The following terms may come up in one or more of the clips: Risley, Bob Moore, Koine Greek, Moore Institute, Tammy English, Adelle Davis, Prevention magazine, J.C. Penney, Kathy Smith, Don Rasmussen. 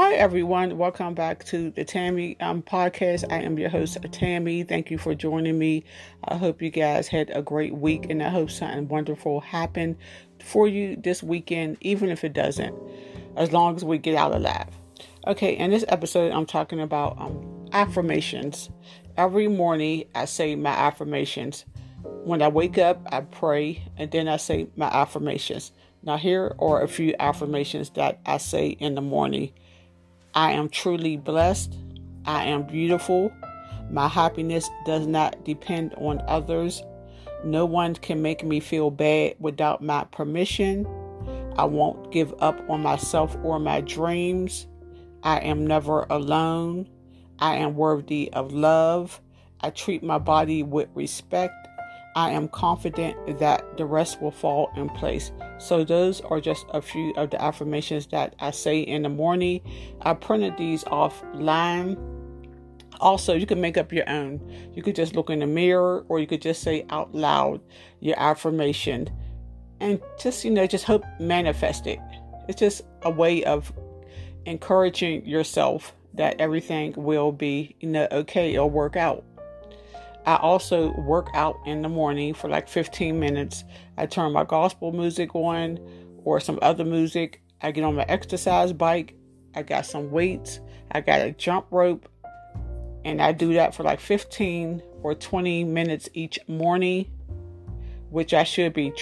Hi, everyone. Welcome back to the Tammy podcast. I am your host, Tammy. Thank you for joining me. I hope you guys had a great week, and I hope something wonderful happened for you this weekend, even if it doesn't, as long as we get out alive. Okay, in this episode, I'm talking about affirmations. Every morning, I say my affirmations. When I wake up, I pray, and then I say my affirmations. Now, here are a few affirmations that I say in the morning. I am truly blessed. I am beautiful. My happiness does not depend on others. No one can make me feel bad without my permission. I won't give up on myself or my dreams. I am never alone. I am worthy of love. I treat my body with respect. I am confident that the rest will fall in place. So those are just a few of the affirmations that I say in the morning. I printed these offline. Also, you can make up your own. You could just look in the mirror, or you could just say out loud your affirmation and just, just hope, manifest it. It's just a way of encouraging yourself that everything will be, okay. It'll work out. I also work out in the morning for like 15 minutes. I turn my gospel music on or some other music. I get on my exercise bike. I got some weights. I got a jump rope. And I do that for like 15 or 20 minutes each morning, which I should be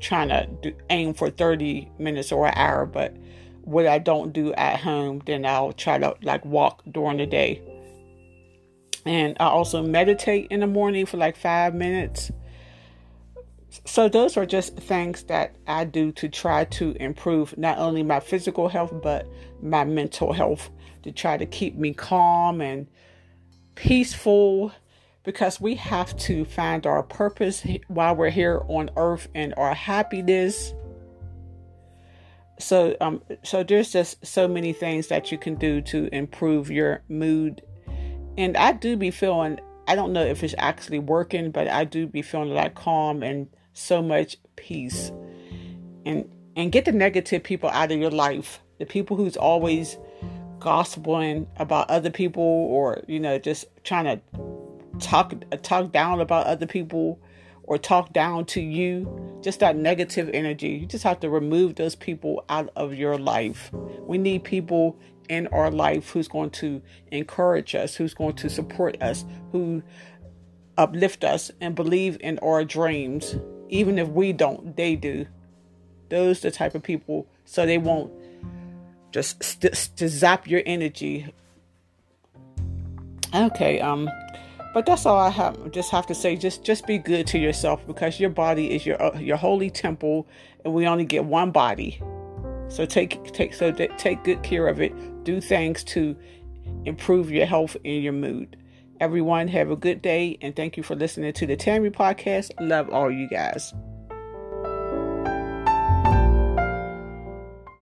trying to aim for 30 minutes or an hour. But what I don't do at home, then I'll try to like walk during the day. And I also meditate in the morning for like 5 minutes. So those are just things that I do to try to improve not only my physical health, but my mental health, to try to keep me calm and peaceful, because we have to find our purpose while we're here on earth and our happiness. So there's just so many things that you can do to improve your mood. And I do be feeling, I don't know if it's actually working, but I do be feeling like calm and so much peace. And get the negative people out of your life. The people who's always gossiping about other people, or, just trying to talk down about other people or talk down to you. Just that negative energy. You just have to remove those people out of your life. We need people in our life who's going to encourage us, who's going to support us, who uplift us and believe in our dreams. Even if we don't, they do. Those are the type of people, so they won't just zap your energy. Okay, but that's all I have to say. Just be good to yourself, because your body is your holy temple, and we only get one body. So take good care of it. Do things to improve your health and your mood. Everyone, have a good day, and thank you for listening to the Tammy Podcast. Love all you guys.